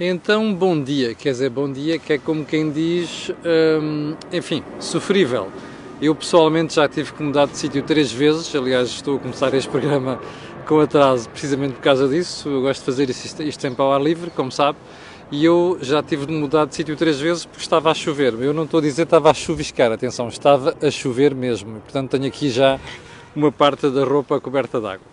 Então, bom dia, quer dizer, bom dia, que é como quem diz, enfim, sofrível. Eu pessoalmente já tive que mudar de sítio 3 vezes, aliás estou a começar este programa com atraso precisamente por causa disso. Eu gosto de fazer isto sempre ao ar livre, como sabe, e eu já tive de mudar de sítio 3 vezes porque estava a chover. Eu não estou a dizer estava a chuviscar, atenção, estava a chover mesmo, portanto tenho aqui já uma parte da roupa coberta de água.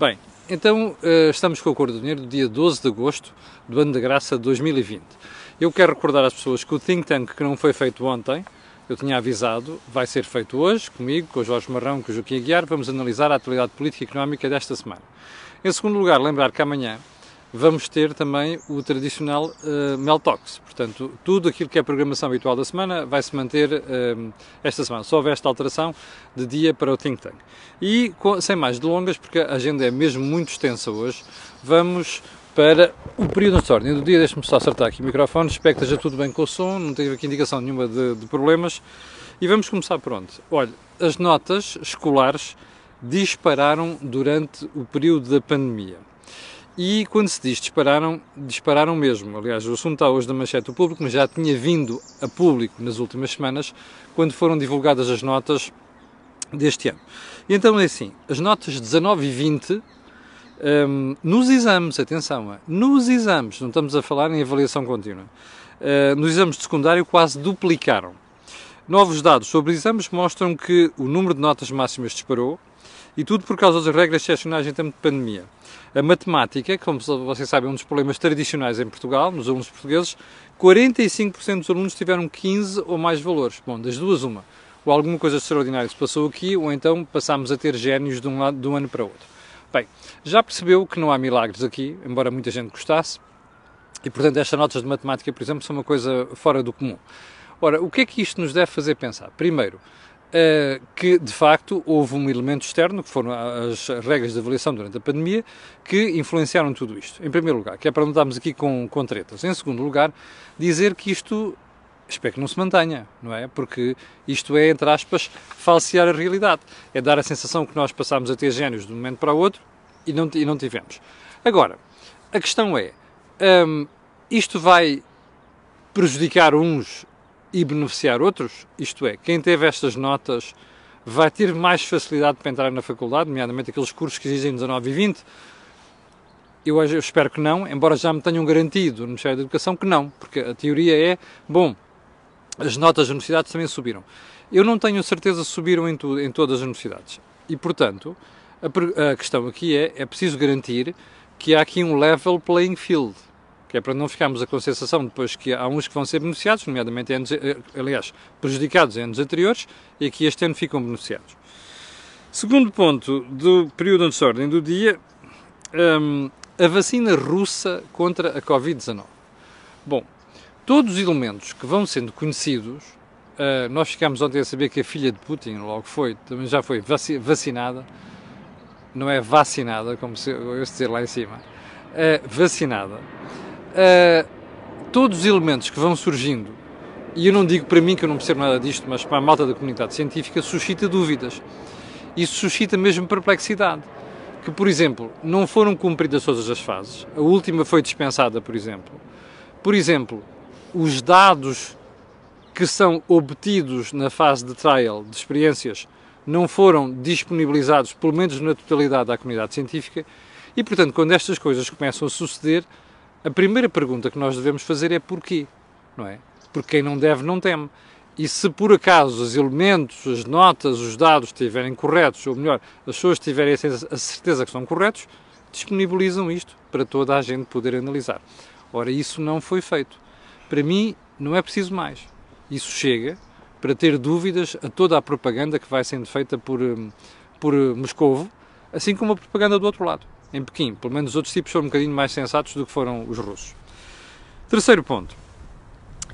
Bem, então estamos com a Cor do Dinheiro do dia 12 de agosto do ano da graça 2020. Eu quero recordar às pessoas que o Think Tank, que não foi feito ontem, eu tinha avisado, vai ser feito hoje, comigo, com o Jorge Marrão, com o Joaquim Aguiar, vamos analisar a atualidade política e económica desta semana. Em segundo lugar, lembrar que amanhã vamos ter também o tradicional Meltox, portanto, tudo aquilo que é a programação habitual da semana vai se manter esta semana, só houve esta alteração de dia para o Think Tank. E, sem mais delongas, porque a agenda é mesmo muito extensa hoje, vamos para o período de ordem do dia. Deixe-me só acertar aqui o microfone, espero que esteja tudo bem com o som, não tenho aqui indicação nenhuma de problemas. E vamos começar por onde? Olha, as notas escolares dispararam durante o período da pandemia. E quando se diz dispararam, dispararam mesmo. Aliás, o assunto está hoje na manchete do Público, mas já tinha vindo a público nas últimas semanas, quando foram divulgadas as notas deste ano. E então é assim, as notas 19 e 20... nos exames, atenção, nos exames, não estamos a falar em avaliação contínua, nos exames de secundário quase duplicaram. Novos dados sobre exames mostram que o número de notas máximas disparou, e tudo por causa das regras excepcionais em tempo de pandemia. A matemática, como vocês sabem, é um dos problemas tradicionais em Portugal, nos alunos portugueses, 45% dos alunos tiveram 15 ou mais valores. Bom, das duas uma, ou alguma coisa extraordinária se passou aqui, ou então passámos a ter génios de um lado, de um ano para o outro. Bem, já percebeu que não há milagres aqui, embora muita gente gostasse, e portanto estas notas de matemática, por exemplo, são uma coisa fora do comum. Ora, o que é que isto nos deve fazer pensar? Primeiro, que de facto houve um elemento externo, que foram as regras de avaliação durante a pandemia, que influenciaram tudo isto. Em primeiro lugar, que é para não estarmos aqui com tretas. Em segundo lugar, dizer que isto, espero que não se mantenha, não é? Porque isto é, entre aspas, falsear a realidade. É dar a sensação que nós passámos a ter génios de um momento para o outro e não tivemos. Agora, a questão é, isto vai prejudicar uns e beneficiar outros? Isto é, quem teve estas notas vai ter mais facilidade para entrar na faculdade, nomeadamente aqueles cursos que exigem 19 e 20? Eu espero que não, embora já me tenham garantido no Ministério da Educação que não, porque a teoria é, bom, as notas das universidades também subiram. Eu não tenho certeza se subiram em todas as universidades. E, portanto, a questão aqui é preciso garantir que há aqui um level playing field, que é para não ficarmos com a sensação depois que há uns que vão ser beneficiados, nomeadamente, aliás, prejudicados em anos anteriores, e que este ano ficam beneficiados. Segundo ponto do período de ordem do dia, a vacina russa contra a Covid-19. Bom, todos os elementos que vão sendo conhecidos, nós ficámos ontem a saber que a filha de Putin, logo foi, também já foi vacinada, não é vacinada, como se eu dizer lá em cima, vacinada. Todos os elementos que vão surgindo, e eu não digo para mim que eu não percebo nada disto, mas para a malta da comunidade científica, suscita dúvidas. Isso suscita mesmo perplexidade. Que, por exemplo, não foram cumpridas todas as fases, a última foi dispensada, por exemplo. Por exemplo, os dados que são obtidos na fase de trial, de experiências, não foram disponibilizados, pelo menos na totalidade, à comunidade científica e, portanto, quando estas coisas começam a suceder, a primeira pergunta que nós devemos fazer é porquê, não é? Porque quem não deve, não teme. E se, por acaso, os elementos, as notas, os dados estiverem corretos, ou melhor, as pessoas tiverem a certeza que são corretos, disponibilizam isto para toda a gente poder analisar. Ora, isso não foi feito. Para mim, não é preciso mais. Isso chega para ter dúvidas a toda a propaganda que vai sendo feita por Moscovo, assim como a propaganda do outro lado, em Pequim. Pelo menos os outros tipos foram um bocadinho mais sensatos do que foram os russos. Terceiro ponto.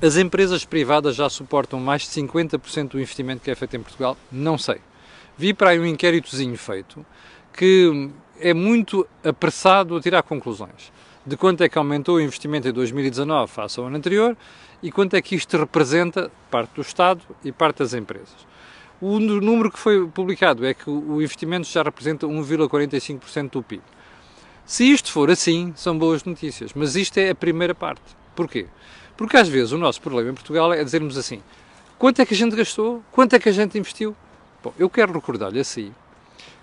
As empresas privadas já suportam mais de 50% do investimento que é feito em Portugal? Não sei. Vi para aí um inquéritozinho feito que é muito apressado a tirar conclusões. De quanto é que aumentou o investimento em 2019 face ao ano anterior e quanto é que isto representa parte do Estado e parte das empresas. O número que foi publicado é que o investimento já representa 1,45% do PIB. Se isto for assim, são boas notícias, mas isto é a primeira parte. Porquê? Porque às vezes o nosso problema em Portugal é dizermos assim, quanto é que a gente gastou? Quanto é que a gente investiu? Bom, eu quero recordar-lhe assim,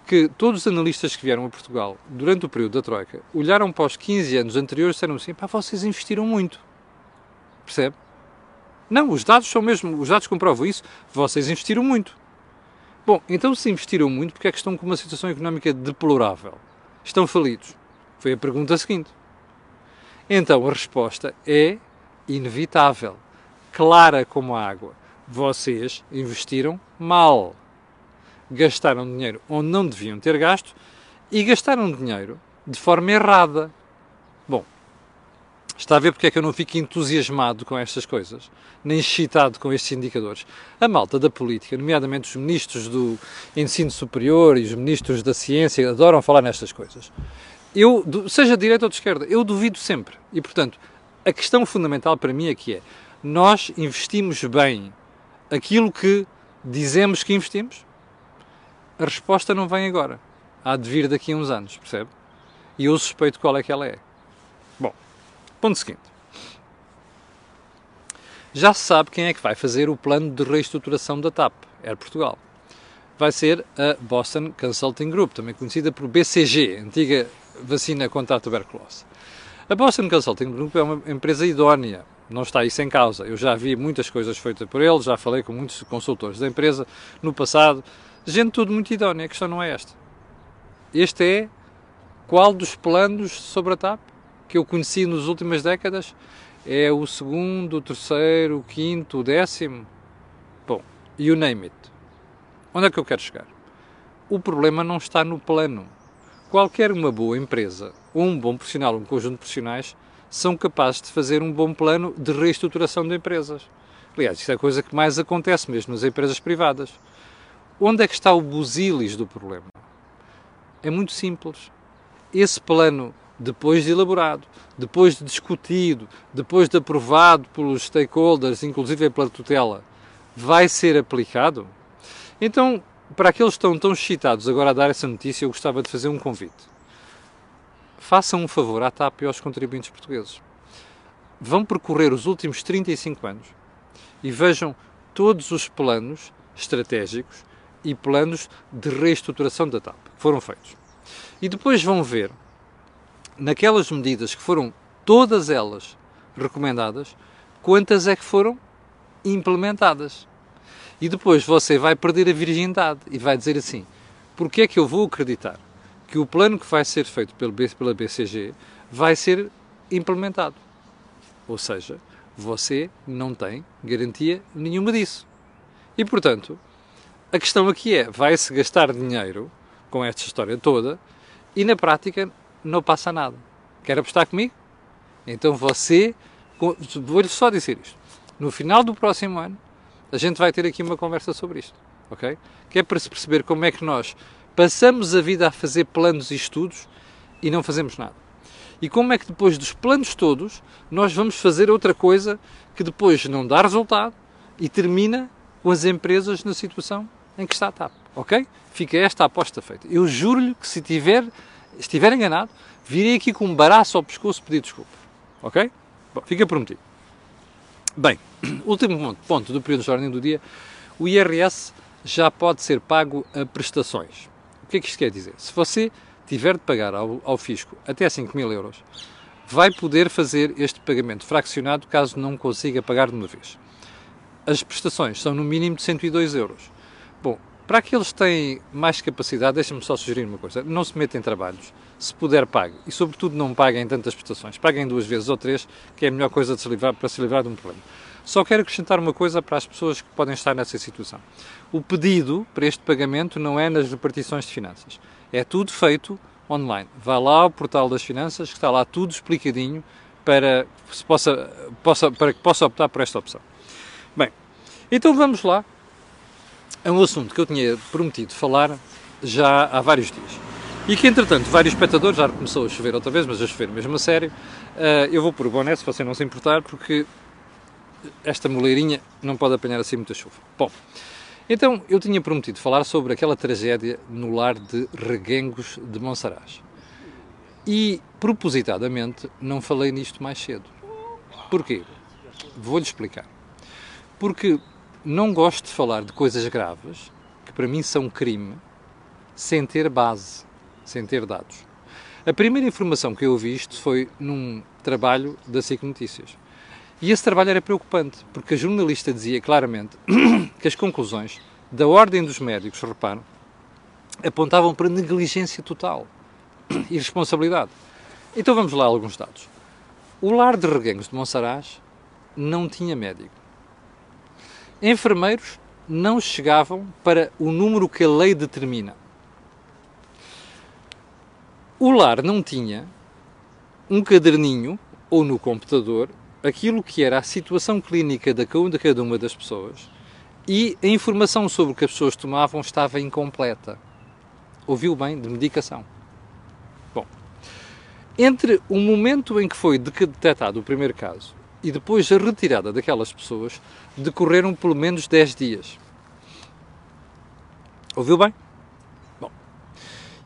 que todos os analistas que vieram a Portugal durante o período da Troika olharam para os 15 anos anteriores e disseram assim, pá, vocês investiram muito, percebe? Não, os dados são mesmo, os dados comprovam isso, vocês investiram muito. Bom, então se investiram muito, porque é que estão com uma situação económica deplorável? Estão falidos? Foi a pergunta seguinte. Então a resposta é inevitável, clara como a água. Vocês investiram mal. Gastaram dinheiro onde não deviam ter gasto e gastaram dinheiro de forma errada. Bom, está a ver porque é que eu não fico entusiasmado com estas coisas, nem excitado com estes indicadores. A malta da política, nomeadamente os ministros do ensino superior e os ministros da ciência, adoram falar nestas coisas. Eu, seja de direita ou de esquerda, eu duvido sempre. E, portanto, a questão fundamental para mim aqui é, nós investimos bem aquilo que dizemos que investimos? A resposta não vem agora. Há de vir daqui a uns anos, percebe? E eu suspeito qual é que ela é. Bom, ponto seguinte. Já se sabe quem é que vai fazer o plano de reestruturação da TAP, Air Portugal. Vai ser a Boston Consulting Group, também conhecida por BCG, antiga vacina contra a tuberculose. A Boston Consulting Group é uma empresa idónea, não está isso em causa. Eu já vi muitas coisas feitas por eles, já falei com muitos consultores da empresa no passado, gente tudo muito idónea, a questão não é esta. Este é qual dos planos sobre a TAP que eu conheci nas últimas décadas? É o segundo, o terceiro, o quinto, o décimo? Bom, you name it. Onde é que eu quero chegar? O problema não está no plano. Qualquer uma boa empresa, ou um bom profissional, um conjunto de profissionais, são capazes de fazer um bom plano de reestruturação de empresas. Aliás, isto é a coisa que mais acontece mesmo nas empresas privadas. Onde é que está o busilis do problema? É muito simples. Esse plano, depois de elaborado, depois de discutido, depois de aprovado pelos stakeholders, inclusive pela tutela, vai ser aplicado? Então, para aqueles que estão tão excitados agora a dar essa notícia, eu gostava de fazer um convite. Façam um favor à TAP e aos contribuintes portugueses. Vão percorrer os últimos 35 anos e vejam todos os planos estratégicos e planos de reestruturação da TAP que foram feitos. E depois vão ver, naquelas medidas que foram todas elas recomendadas, quantas é que foram implementadas. E depois você vai perder a virgindade e vai dizer assim, porque é que eu vou acreditar que o plano que vai ser feito pela BCG vai ser implementado? Ou seja, você não tem garantia nenhuma disso. E, portanto, a questão aqui é, vai-se gastar dinheiro com esta história toda e, na prática, não passa nada. Quer apostar comigo? Então você, vou-lhe só dizer isto, no final do próximo ano, a gente vai ter aqui uma conversa sobre isto, ok? Que é para se perceber como é que nós passamos a vida a fazer planos e estudos e não fazemos nada. E como é que depois dos planos todos, nós vamos fazer outra coisa que depois não dá resultado e termina com as empresas na situação em que está a TAP, ok? Fica esta aposta feita. Eu juro-lhe que se estiver enganado, virei aqui com um baraço ao pescoço pedir desculpa, ok? Bom, fica prometido. Bem, último ponto do período de ordem do dia, o IRS já pode ser pago a prestações. O que é que isto quer dizer? Se você tiver de pagar ao fisco até 5.000 euros, vai poder fazer este pagamento fraccionado caso não consiga pagar de uma vez. As prestações são no mínimo de 102 euros. Bom, para aqueles que têm mais capacidade, deixa-me só sugerir uma coisa, não se metem em trabalhos, se puder pague, e sobretudo não paguem tantas prestações, paguem 2 vezes ou 3, que é a melhor coisa de se livrar, para se livrar de um problema. Só quero acrescentar uma coisa para as pessoas que podem estar nessa situação. O pedido para este pagamento não é nas repartições de finanças, é tudo feito online. Vá lá ao portal das finanças, que está lá tudo explicadinho para que possa optar por esta opção. Bem, então vamos lá. É um assunto que eu tinha prometido falar já há vários dias. E que, entretanto, vários espectadores, já começou a chover outra vez, mas a chover mesmo a sério, eu vou pôr o boné, se você não se importar, porque esta moleirinha não pode apanhar assim muita chuva. Bom, então eu tinha prometido falar sobre aquela tragédia no lar de Reguengos de Monsaraz. E, propositadamente, não falei nisto mais cedo. Porquê? Vou-lhe explicar. Porque não gosto de falar de coisas graves, que para mim são crime, sem ter base, sem ter dados. A primeira informação que eu ouvi isto foi num trabalho da SIC Notícias. E esse trabalho era preocupante, porque a jornalista dizia claramente que as conclusões da Ordem dos Médicos, reparam, apontavam para negligência total e responsabilidade. Então vamos lá a alguns dados. O lar de Reguengos de Monsaraz não tinha médico. Enfermeiros não chegavam para o número que a lei determina. O lar não tinha um caderninho ou no computador aquilo que era a situação clínica de cada uma das pessoas, e a informação sobre o que as pessoas tomavam estava incompleta. Ouviu bem? De medicação. Bom, entre o momento em que foi detectado o primeiro caso e depois a retirada daquelas pessoas, decorreram pelo menos 10 dias. Ouviu bem?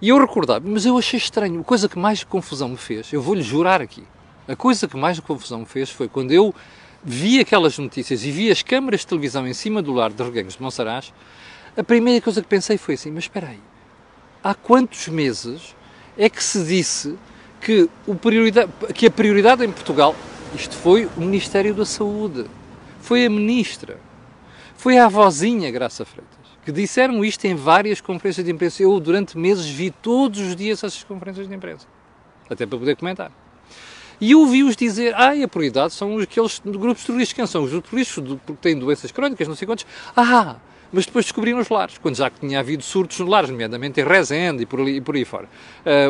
E eu recordava, mas eu achei estranho, a coisa que mais confusão me fez, eu vou-lhe jurar aqui, a coisa que mais confusão me fez foi quando eu vi aquelas notícias e vi as câmaras de televisão em cima do lar de Reguengos de Monsaraz, a primeira coisa que pensei foi assim, mas espera aí, há quantos meses é que se disse que a prioridade em Portugal, isto foi o Ministério da Saúde, foi a Ministra, foi a avózinha Graça Freitas, que disseram isto em várias conferências de imprensa. Eu, durante meses, vi todos os dias essas conferências de imprensa, até para poder comentar. E eu ouvi-os dizer, a prioridade são aqueles grupos de risco. Quem são os grupos de risco? Porque têm doenças crónicas, não sei quantos. Mas depois descobriram os lares, quando já tinha havido surtos nos lares, nomeadamente em Resende e por aí fora.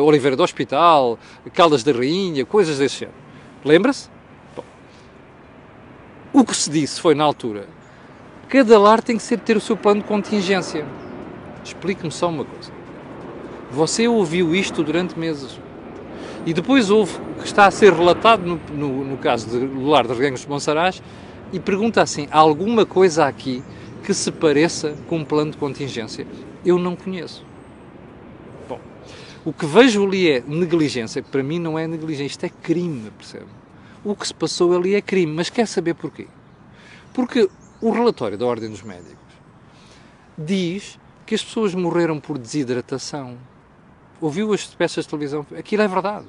Oliveira do Hospital, Caldas da Rainha, coisas desse género. Lembra-se? Bom, o que se disse foi, na altura, cada lar tem que ter o seu plano de contingência. Explique-me só uma coisa. Você ouviu isto durante meses. E depois houve, que está a ser relatado no caso do lar de Reguengos de Monsaraz, e pergunta assim, há alguma coisa aqui que se pareça com um plano de contingência? Eu não conheço. Bom, o que vejo ali é negligência, que para mim não é negligência, isto é crime, percebe? O que se passou ali é crime, mas quer saber porquê? Porque o relatório da Ordem dos Médicos diz que as pessoas morreram por desidratação. Ouviu as peças de televisão? Aquilo é verdade.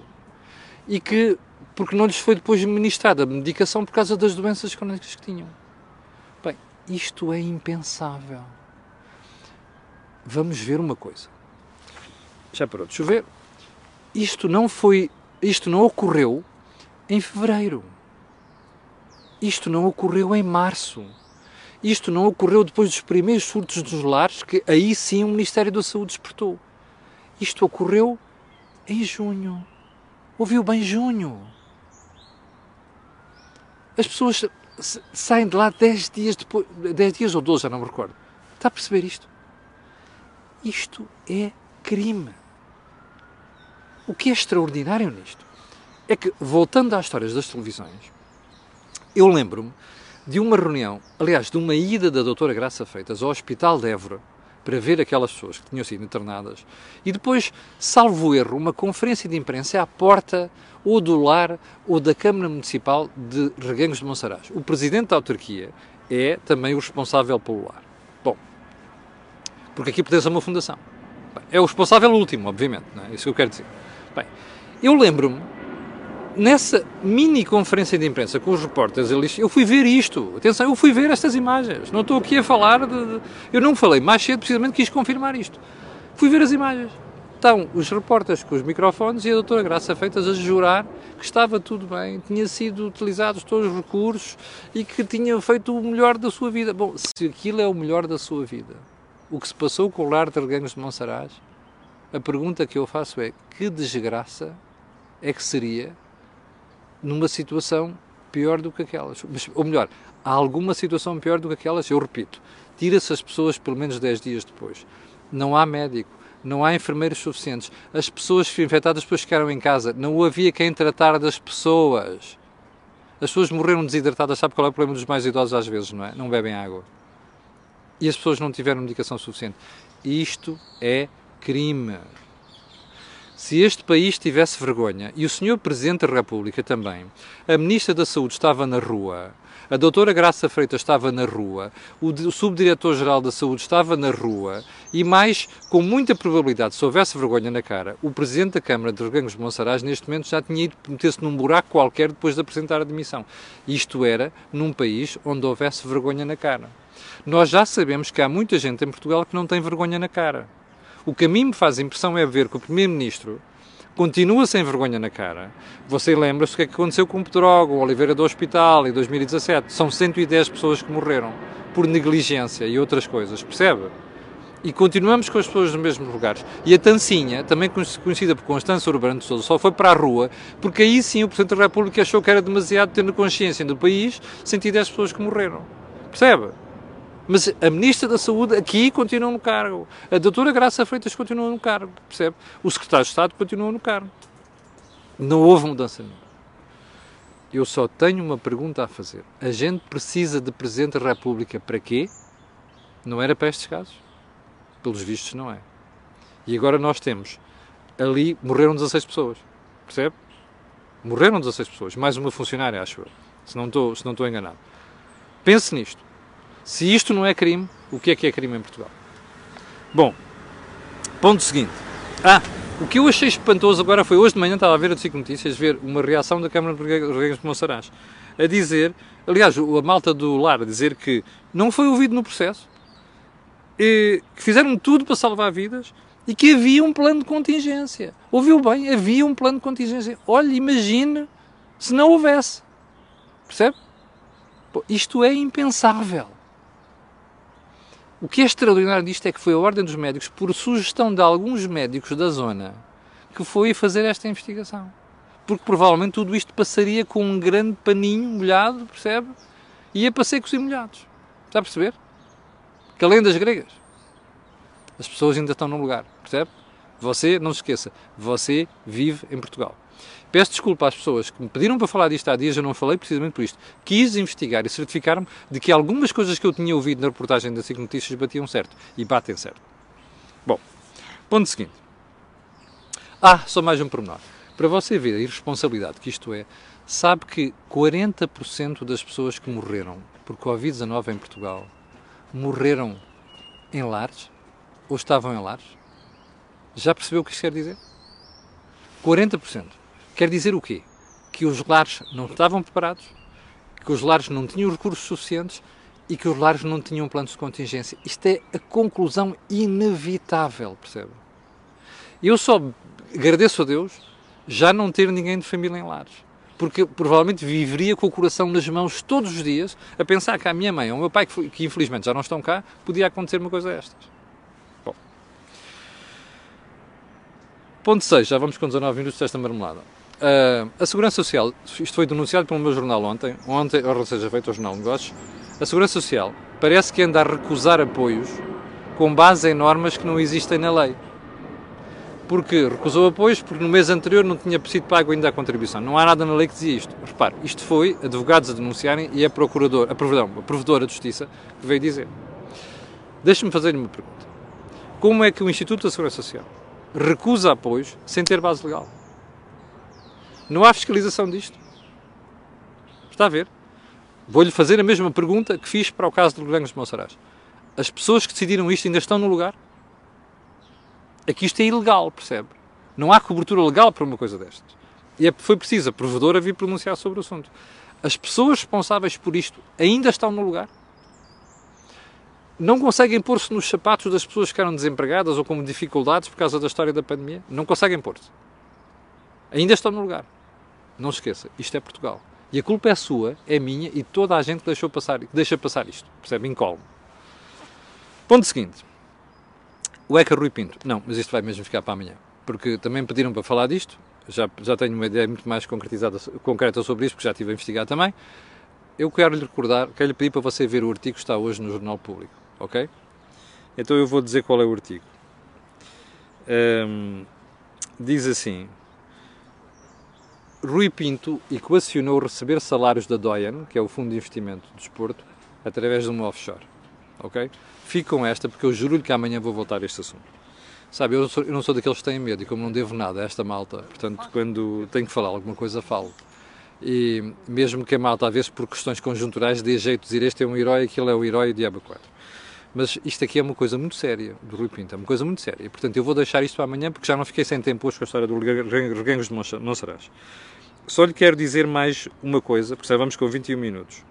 E que, porque não lhes foi depois administrada a medicação por causa das doenças crónicas que tinham. Bem, isto é impensável. Vamos ver uma coisa. Já parou de chover. Isto não ocorreu em fevereiro. Isto não ocorreu em março. Isto não ocorreu depois dos primeiros surtos dos lares, que aí sim o Ministério da Saúde despertou. Isto ocorreu em junho. Ouviu bem, junho. As pessoas saem de lá 10 dias depois, 10 dias ou 12, já não me recordo. Está a perceber isto? Isto é crime. O que é extraordinário nisto é que, voltando às histórias das televisões, eu lembro-me de uma reunião, aliás, de uma ida da doutora Graça Freitas ao Hospital de Évora para ver aquelas pessoas que tinham sido internadas e depois, salvo erro, uma conferência de imprensa à porta ou do lar ou da Câmara Municipal de Reguengos de Monsaraz. O presidente da autarquia é também o responsável pelo lar. Bom, porque aqui pertence a uma fundação. Bem, é o responsável último, obviamente, não é? Isso que eu quero dizer. Bem, eu lembro-me, nessa mini conferência de imprensa com os repórteres, eu fui ver isto, atenção, eu fui ver estas imagens, não estou aqui a falar eu não falei mais cedo, precisamente quis confirmar isto. Fui ver as imagens. Estão os repórteres com os microfones e a doutora Graça Freitas a jurar que estava tudo bem, tinha sido utilizados todos os recursos e que tinha feito o melhor da sua vida. Bom, se aquilo é o melhor da sua vida, o que se passou com o lar de Reguengos de Monsaraz, a pergunta que eu faço é, que desgraça é que seria numa situação pior do que aquelas? Ou melhor, há alguma situação pior do que aquelas? Eu repito, tira-se as pessoas pelo menos 10 dias depois. Não há médico, não há enfermeiros suficientes. As pessoas infectadas depois ficaram em casa. Não havia quem tratar das pessoas. As pessoas morreram desidratadas. Sabe qual é o problema dos mais idosos às vezes, não é? Não bebem água. E as pessoas não tiveram medicação suficiente. Isto é crime. Se este país tivesse vergonha, e o Sr. Presidente da República também, a Ministra da Saúde estava na rua, a doutora Graça Freitas estava na rua, o Subdiretor-Geral da Saúde estava na rua e mais, com muita probabilidade, se houvesse vergonha na cara, o Presidente da Câmara de Reguengos de Monsaraz, neste momento, já tinha ido meter-se num buraco qualquer depois de apresentar a demissão. Isto era num país onde houvesse vergonha na cara. Nós já sabemos que há muita gente em Portugal que não tem vergonha na cara. O que a mim me faz impressão é ver que o Primeiro-Ministro continua sem vergonha na cara. Você lembra-se o que é que aconteceu com o Pedroga, o Oliveira do Hospital, em 2017? São 110 pessoas que morreram por negligência e outras coisas, percebe? E continuamos com as pessoas nos mesmos lugares. E a Tancinha, também conhecida por Constância Urbano de Sousa, só foi para a rua, porque aí sim o Presidente da República achou que era demasiado tendo consciência do país 110 pessoas que morreram. Percebe? Mas a Ministra da Saúde aqui continua no cargo, a doutora Graça Freitas continua no cargo, percebe? O Secretário de Estado continua no cargo. Não houve mudança nenhuma. Eu só tenho uma pergunta a fazer. A gente precisa de Presidente da República para quê? Não era para estes casos? Pelos vistos não é. E agora nós temos, ali morreram 16 pessoas, percebe? Morreram 16 pessoas, mais uma funcionária, acho eu, se não estou enganado. Pense nisto. Se isto não é crime, o que é crime em Portugal? Bom, ponto seguinte. O que eu achei espantoso agora foi, hoje de manhã estava a ver a SIC Notícias, ver uma reação da Câmara de Reguengos de Monsaraz, a dizer, aliás, a malta do lar, a dizer que não foi ouvido no processo, que fizeram tudo para salvar vidas e que havia um plano de contingência. Ouviu bem? Havia um plano de contingência. Olha, imagine se não houvesse. Percebe? Pô, isto é impensável. O que é extraordinário disto é que foi a Ordem dos Médicos, por sugestão de alguns médicos da zona, que foi fazer esta investigação. Porque provavelmente tudo isto passaria com um grande paninho molhado, percebe? Ia para secos e molhados. Está a perceber? Calendas gregas. As pessoas ainda estão no lugar, percebe? Você, não se esqueça, você vive em Portugal. Peço desculpa às pessoas que me pediram para falar disto há dias, eu não falei precisamente por isto. Quis investigar e certificar-me de que algumas coisas que eu tinha ouvido na reportagem da SIC Notícias batiam certo. E batem certo. Bom, ponto seguinte. Só mais um pormenor. Para você ver a irresponsabilidade que isto é, sabe que 40% das pessoas que morreram por Covid-19 em Portugal morreram em lares ou estavam em lares? Já percebeu o que isto quer dizer? 40%. Quer dizer o quê? Que os lares não estavam preparados, que os lares não tinham recursos suficientes e que os lares não tinham planos de contingência. Isto é a conclusão inevitável, percebe? Eu só agradeço a Deus já não ter ninguém de família em lares, porque provavelmente viveria com o coração nas mãos todos os dias a pensar que a minha mãe ou o meu pai, que infelizmente já não estão cá, podia acontecer uma coisa destas. Bom. Ponto 6, já vamos com 19 minutos desta marmelada. A Segurança Social, isto foi denunciado pelo meu jornal ontem, ou seja, feito ao Jornal de Negócios, a Segurança Social parece que anda a recusar apoios com base em normas que não existem na lei. Porque recusou apoios porque no mês anterior não tinha sido pago ainda a contribuição. Não há nada na lei que dizia isto. Repare, isto foi advogados a denunciarem e a provedora de justiça que veio dizer. Deixe-me fazer-lhe uma pergunta. Como é que o Instituto da Segurança Social recusa apoios sem ter base legal? Não há fiscalização disto? Está a ver? Vou-lhe fazer a mesma pergunta que fiz para o caso de Reguengos de Monsaraz. As pessoas que decidiram isto ainda estão no lugar? É que isto é ilegal, percebe? Não há cobertura legal para uma coisa destas. E foi preciso a provedora vir pronunciar sobre o assunto. As pessoas responsáveis por isto ainda estão no lugar? Não conseguem pôr-se nos sapatos das pessoas que ficaram desempregadas ou com dificuldades por causa da história da pandemia? Não conseguem pôr-se. Ainda estão no lugar. Não se esqueça, isto é Portugal. E a culpa é sua, é minha e toda a gente que deixa passar isto. Percebe? Incólume. Ponto seguinte. O ECA Rui Pinto. Não, mas isto vai mesmo ficar para amanhã. Porque também pediram para falar disto. Já tenho uma ideia muito mais concreta sobre isto, porque já estive a investigar também. Eu quero lhe pedir para você ver o artigo que está hoje no Jornal Público. Ok? Então eu vou dizer qual é o artigo. Diz assim... Rui Pinto equacionou receber salários da Doyen, que é o Fundo de Investimento do Desporto, através de uma offshore. Ok? Fique com esta, porque eu juro-lhe que amanhã vou voltar a este assunto. Sabe, eu não sou daqueles que têm medo e como não devo nada a esta malta, portanto, quando tenho que falar alguma coisa, falo. E mesmo que a malta, às vezes, por questões conjunturais, dê jeito de dizer este é um herói, aquele é o herói, diabo 4. Mas isto aqui é uma coisa muito séria, do Rui Pinto, é uma coisa muito séria. Portanto, eu vou deixar isto para amanhã, porque já não fiquei sem tempo hoje com a história do Reguengos de Monsaraz. Só lhe quero dizer mais uma coisa, porque já vamos com 21 minutos.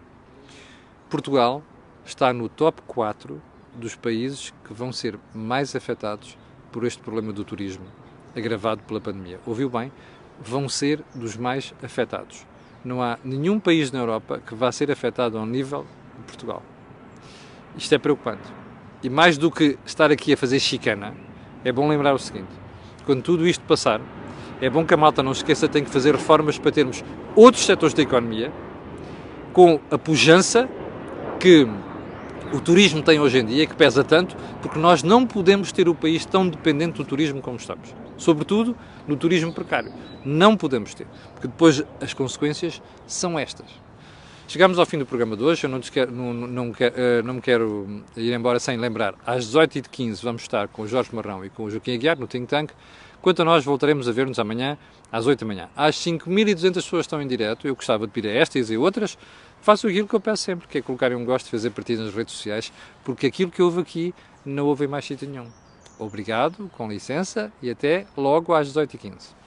Portugal está no top 4 dos países que vão ser mais afetados por este problema do turismo, agravado pela pandemia. Ouviu bem? Vão ser dos mais afetados. Não há nenhum país na Europa que vá ser afetado ao nível de Portugal. Isto é preocupante. E mais do que estar aqui a fazer chicana, é bom lembrar o seguinte: quando tudo isto passar, é bom que a malta não se esqueça, tem que fazer reformas para termos outros setores da economia com a pujança que o turismo tem hoje em dia, que pesa tanto, porque nós não podemos ter o país tão dependente do turismo como estamos. Sobretudo no turismo precário. Não podemos ter, porque depois as consequências são estas. Chegámos ao fim do programa de hoje, eu não me quero ir embora sem lembrar. Às 18h15 vamos estar com o Jorge Marrão e com o Joaquim Aguiar no Think Tank. Quanto a nós, voltaremos a ver-nos amanhã às 8 da manhã. Às 5.200 pessoas estão em direto, eu gostava de pedir a estas e outras. Faço aquilo que eu peço sempre, que é colocarem um gosto, fazer partidas nas redes sociais, porque aquilo que houve aqui não houve em mais sítio nenhum. Obrigado, com licença, e até logo às 18h15.